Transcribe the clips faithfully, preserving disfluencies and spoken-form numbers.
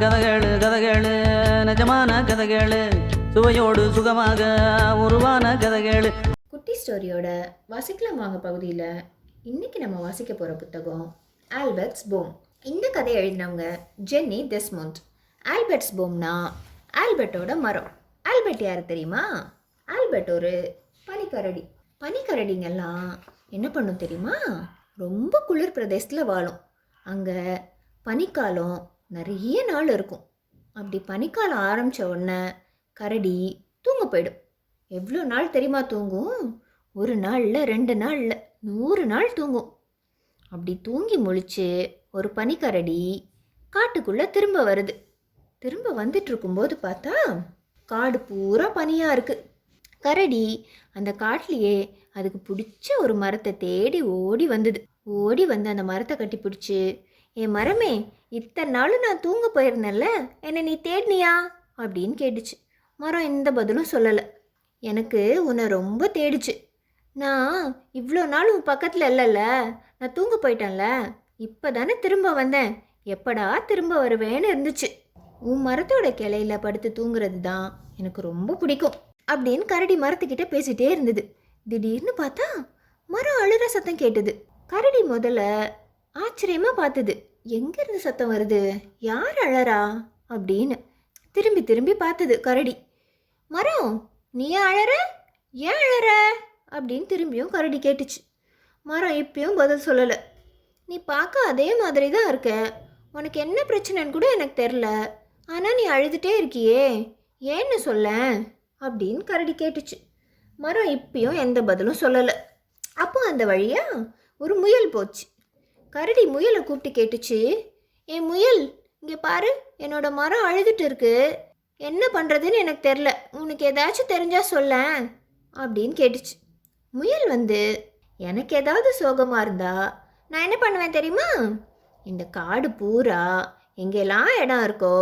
கதைகள் கதைகள் நிஜமான கதைகள், சுவையோடு சுகமாக உருவான கதைகள். குட்டி ஸ்டோரியோட வாசிக்கலாம் வாங்க பகுதியில் இன்னைக்கு நம்ம வாசிக்க போகிற புத்தகம் ஆல்பர்ட்ஸ் போம். இந்த கதையை எழுதினவங்க ஜென்னி டெஸ்மண்ட். ஆல்பர்ட்ஸ் போம்னா ஆல்பர்ட்டோட மரம். ஆல்பர்ட் யார் தெரியுமா? ஆல்பர்ட் ஒரு பனிக்கரடி. பனிக்கரடிங்கெல்லாம் என்ன பண்ணும் தெரியுமா? ரொம்ப குளிர் பிரதேசத்தில் வாழும். அங்கே பனிக்காலம் நிறைய நாள் இருக்கும். அப்படி பனிக்காலம் ஆரம்பித்த உடனே கரடி தூங்க போயிடும். எவ்வளோ நாள் தெரியுமா தூங்கும்? ஒரு நாளில், ரெண்டு நாளில், நூறு நாள் தூங்கும். அப்படி தூங்கி முழிச்சு ஒரு பனிக்கரடி காட்டுக்குள்ளே திரும்ப வருது. திரும்ப வந்துட்டுருக்கும்போது பார்த்தா காடு பூரா பனியாக இருக்குது. கரடி அந்த காட்டிலேயே அதுக்கு பிடிச்ச ஒரு மரத்தை தேடி ஓடி வந்தது. ஓடி வந்து அந்த மரத்தை கட்டி பிடிச்சி, என் மரமே, இத்தனை நாளும் நான் தூங்க போயிருந்தேன்ல, என்னை நீ தேடினியா அப்படின்னு கேட்டுச்சு. மரம் எந்த பதிலும் சொல்லலை. எனக்கு உன்னை ரொம்ப தேடிச்சு. நான் இவ்வளோ நாள் உன் பக்கத்தில் இல்லைல்ல, நான் தூங்க போயிட்டேன்ல, இப்போ தானே திரும்ப வந்தேன், எப்படா திரும்ப வருவேன்னு இருந்துச்சு. உன் மரத்தோட கிளையில் படுத்து தூங்குறது தான் எனக்கு ரொம்ப பிடிக்கும் அப்படின்னு கரடி மரத்துக்கிட்ட பேசிகிட்டே இருந்தது. திடீர்னு பார்த்தா மரம் அழுற சத்தம் கேட்டது. கரடி முதல்ல ஆச்சரியமாக பார்த்தது, எங்கேருந்து சத்தம் வருது, யார் அழறா அப்படின்னு திரும்பி திரும்பி பார்த்தது கரடி. மரம், நீ அழற, ஏன் அழற அப்படின்னு திரும்பியும் கரடி கேட்டுச்சு. மரம் இப்பயும் பதில் சொல்லலை. நீ பார்க்க அதே மாதிரி தான் இருக்க, உனக்கு என்ன பிரச்சனைன்னு கூட எனக்கு தெரில, ஆனால் நீ அழுதுகிட்டே இருக்கியே, ஏன்னு சொல்ல அப்படின்னு கரடி கேட்டுச்சு. மரம் இப்பயும் எந்த பதிலும் சொல்லலை. அப்போ அந்த வழியாக ஒரு முயல் போச்சு. கரடி முயலை கூப்பிட்டு கேட்டுச்சு, என் முயல், இங்கே பாரு, என்னோட மரம் அழுதுட்டு இருக்கு, என்ன பண்ணுறதுன்னு எனக்கு தெரில, உனக்கு ஏதாச்சும் தெரிஞ்சால் சொல்ல அப்படின்னு கேட்டுச்சு. முயல் வந்து, எனக்கு ஏதாவது சோகமாக இருந்தா நான் என்ன பண்ணுவேன் தெரியுமா? இந்த காடு பூரா எங்கெல்லாம் இடம் இருக்கோ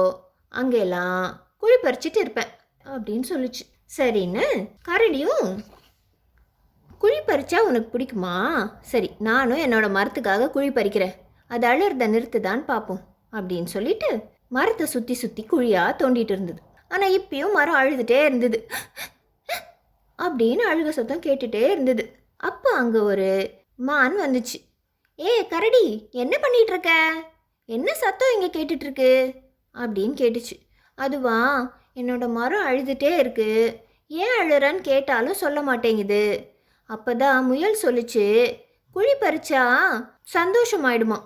அங்கெல்லாம் குழி பறிச்சிட்டு இருப்பேன் அப்படின்னு சொல்லிச்சு. சரின்னு கரடியும், குழி பறிச்சா உனக்கு பிடிக்குமா? சரி, நானும் என்னோடய மரத்துக்காக குழி பறிக்கிறேன், அது அழுறத நிறுத்துதான்னு பார்ப்போம் அப்படின்னு சொல்லிட்டு மரத்தை சுற்றி சுற்றி குழியாக தோண்டிகிட்டு இருந்தது. ஆனால் இப்பயும் மரம் அழுதுகிட்டே இருந்தது அப்படின்னு அழுக சத்தம் கேட்டுகிட்டே இருந்தது. அப்போ அங்கே ஒரு மான் வந்துச்சு. ஏ கரடி, என்ன பண்ணிகிட்ருக்க, என்ன சத்தம் இங்கே கேட்டுட்ருக்கு அப்படின்னு கேட்டுச்சு. அதுவா, என்னோடய மரம் அழுதுகிட்டே இருக்குது, ஏன் அழுறன்னு கேட்டாலும் சொல்ல மாட்டேங்குது, அப்போதான் முயல் சொல்லிச்சு, குழி பறிச்சா சந்தோஷமாயிடுமா,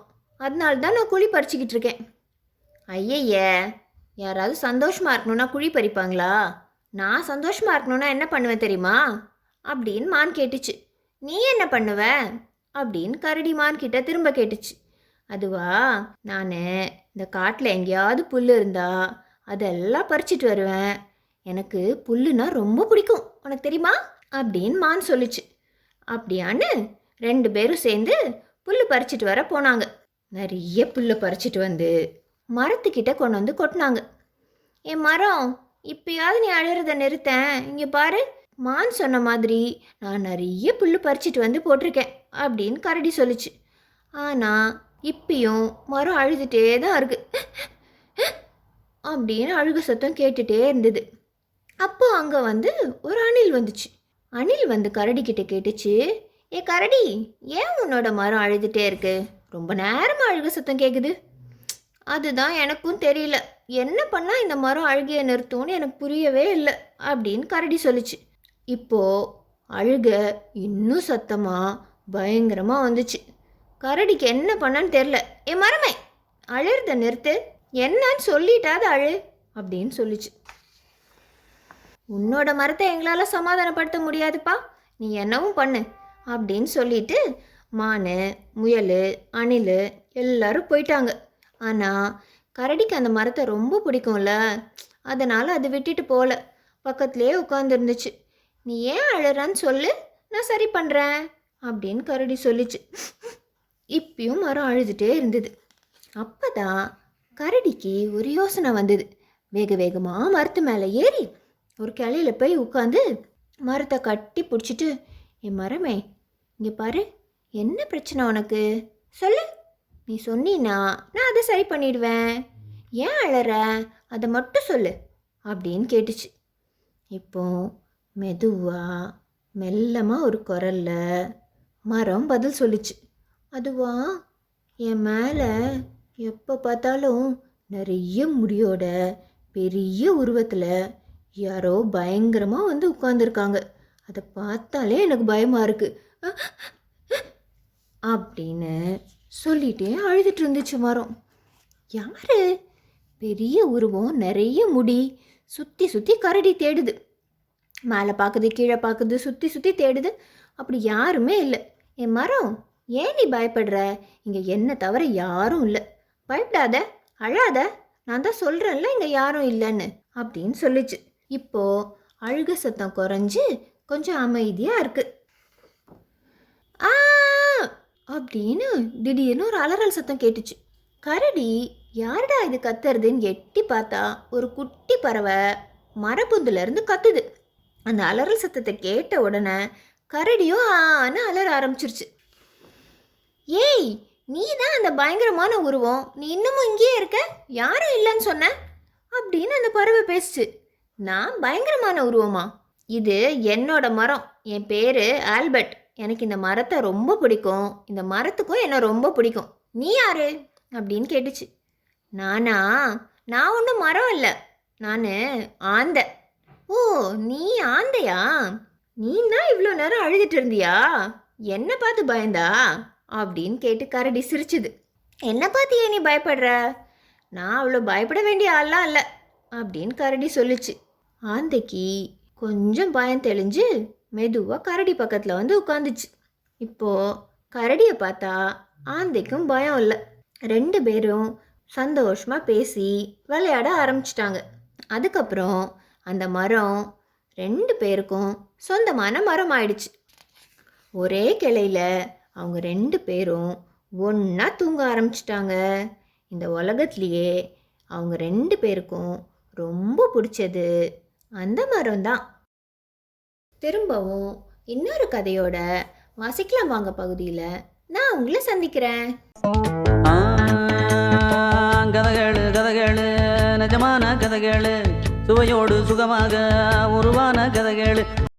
அதனால தான் நான் குழி பறிச்சிக்கிட்டு இருக்கேன். ஐயய்ய, யாராவது சந்தோஷமாக இருக்கணும்னா குழி பறிப்பாங்களா? நான் சந்தோஷமாக இருக்கணும்னா என்ன பண்ணுவேன் தெரியுமா அப்படின்னு மான் கேட்டுச்சு. நீ என்ன பண்ணுவ அப்படின்னு கரடி மான்கிட்ட திரும்ப கேட்டுச்சு. அதுவா, நான் இந்த காட்டில் எங்கேயாவது புல் இருந்தால் அதெல்லாம் பறிச்சிட்டு வருவேன், எனக்கு புல்லுன்னா ரொம்ப பிடிக்கும், உனக்கு தெரியுமா அப்படின்னு மான் சொல்லிச்சு. அப்படியான்னு ரெண்டு பேரும் சேர்ந்து புல் பறிச்சிட்டு வர போனாங்க. நிறைய புல் பறிச்சிட்டு வந்து மரத்துக்கிட்ட கொண்டு வந்து கொட்டினாங்க. என் மரம், இப்போயாவது நீ அழுறத நிறுத்தேன், இங்கே பாரு, மான் சொன்ன மாதிரி நான் நிறைய புல் பறிச்சிட்டு வந்து போட்டிருக்கேன் அப்படின்னு கரடி சொல்லிச்சு. ஆனால் இப்பயும் மரம் அழுதுகிட்டே தான் இருக்கு அப்படின்னு அழுக சத்தம் கேட்டுகிட்டே இருந்தது. அப்போ அங்கே வந்து ஒரு அணில் வந்துச்சு. அணில் வந்து கரடிக்கிட்ட கேட்டுச்சு, ஏ கரடி, ஏன் உன்னோட மரம் அழுதுகிட்டே இருக்கு, ரொம்ப நேரமாக அழுக சத்தம் கேட்குது? அதுதான் எனக்கும் தெரியல, என்ன பண்ணால் இந்த மரம் அழுகையை நிறுத்தும்னு எனக்கு புரியவே இல்லை அப்படின்னு கரடி சொல்லிச்சு. இப்போது அழுக இன்னும் சத்தமாக பயங்கரமாக வந்துச்சு. கரடிக்கு என்ன பண்ணான்னு தெரில. ஏ மரமே, அழுறத நிறுத்து, என்னன்னு சொல்லிட்டாது அழு அப்படின்னு சொல்லிச்சு. உன்னோட மரத்தை எங்களால் சமாதானப்படுத்த முடியாதுப்பா, நீ என்னவும் பண்ணு அப்படின்னு சொல்லிட்டு மான், முயல், அணில் எல்லாரும் போயிட்டாங்க. ஆனால் கரடிக்கு அந்த மரத்தை ரொம்ப பிடிக்கும்ல, அதனால் அது விட்டுட்டு போகல, பக்கத்துலேயே உட்காந்துருந்துச்சு. நீ ஏன் அழறான்னு சொல்லு, நான் சரி பண்ணுறேன் அப்படின்னு கரடி சொல்லிச்சு. இப்பயும் மரம் அழுதுகிட்டே இருந்தது. அப்போ தான் கரடிக்கு ஒரு யோசனை வந்தது. வேக வேகமாக மரத்து மேலே ஏறி ஒரு கிளையில் போய் உட்காந்து மரத்தை கட்டி பிடிச்சிட்டு, என் மரமே, இங்கே பாரு, என்ன பிரச்சனை உனக்கு, சொல்லு, நீ சொன்னீன்னா நான் அதை சரி பண்ணிடுவேன். ஏன் அழற, அதை மட்டும் சொல்லு அப்படின்னு கேட்டுச்சு. இப்போ மெதுவாக மெல்லமாக ஒரு குரலில் மரம் பதில் சொல்லிச்சு. அதுவா, என் மேலே எப்போ பார்த்தாலும் நிறைய முடியோட பெரிய உருவத்தில் யாரோ பயங்கரமாக வந்து உட்கார்ந்துருக்காங்க. அதை பார்த்தாலே எனக்கு பயமாக இருக்குது அப்படின்னு சொல்லிகிட்டே அழுதுட்டு இருந்துச்சு மரம். யார் பெரிய உருவம், நிறைய முடி, சுற்றி சுற்றி கரடி தேடுது. மேலே பார்க்குது, கீழே பார்க்குது, சுற்றி சுற்றி தேடுது. அப்படி யாருமே இல்லை. என் மரம், ஏன் நீ பயப்படுற? இங்கே என்னை தவிர யாரும் இல்லை. பயப்படாத, அழாத, நான் தான் சொல்கிறேன்ல இங்கே யாரும் இல்லைன்னு அப்படின்னு சொல்லிச்சு. இப்போது அழுக சத்தம் குறைஞ்சி கொஞ்சம் அமைதியாக இருக்குது. ஆ அப்படின்னு திடீர்னு ஒரு அலறல் சத்தம் கேட்டுச்சு. கரடி யாருடா இது கத்துறதுன்னு எட்டி பார்த்தா ஒரு குட்டி பறவை மரபுந்துலேருந்து கத்துது. அந்த அலறல் சத்தத்தை கேட்ட உடனே கரடியும் ஆன்னு அலற ஆரம்பிச்சிருச்சு. ஏய், நீ தான் அந்த பயங்கரமான உருவம், நீ இன்னமும் இங்கேயே இருக்க, யாரும் இல்லைன்னு சொன்ன அப்படின்னு அந்த பறவை பேசுச்சு. நான் பயங்கரமான உருவமா? இது என்னோட மரம், என் பேர் ஆல்பர்ட். எனக்கு இந்த மரத்தை ரொம்ப பிடிக்கும், இந்த மரத்துக்கும் என்னை ரொம்ப பிடிக்கும். நீ யாரு அப்படின்னு கேட்டுச்சு. நானா, நான் ஒன்றும் மரம் இல்லை, நான் ஆந்த. ஓ, நீ ஆந்தையா? நீ தான் இவ்வளோ நேரம் அழுதுட்டு இருந்தியா, என்னை பார்த்து பயந்தா அப்படின்னு கேட்டு கரடி சிரிச்சுது. என்னை பார்த்து ஏன் நீ பயப்படுற? நான் அவ்வளோ பயப்பட வேண்டிய ஆள்லாம் இல்லை அப்படின்னு கரடி சொல்லிச்சு. ஆந்தைக்கு கொஞ்சம் பயம் தெளிஞ்சு மெதுவாக கரடி பக்கத்தில் வந்து உட்காந்துச்சு. இப்போது கரடியை பார்த்தா ஆந்தைக்கும் பயம் இல்லை. ரெண்டு பேரும் சந்தோஷமாக பேசி விளையாட ஆரம்பிச்சிட்டாங்க. அதுக்கப்புறம் அந்த மரம் ரெண்டு பேருக்கும் சொந்தமான மரம் ஆயிடுச்சு. ஒரே கிளையில் அவங்க ரெண்டு பேரும் ஒன்றா தூங்க ஆரம்பிச்சிட்டாங்க. இந்த உலகத்துலேயே அவங்க ரெண்டு பேருக்கும் ரொம்ப பிடிச்சது அந்த மரம் தான். திரும்பவும் இன்னொரு கதையோட வாசிக்கலாம் வாங்க பகுதியில் நான் உங்களை சந்திக்கிறேன். கதைகளு கதைகளு நிஜமான கதைகளு சுவையோடு சுகமாக உருவான கதைகளு.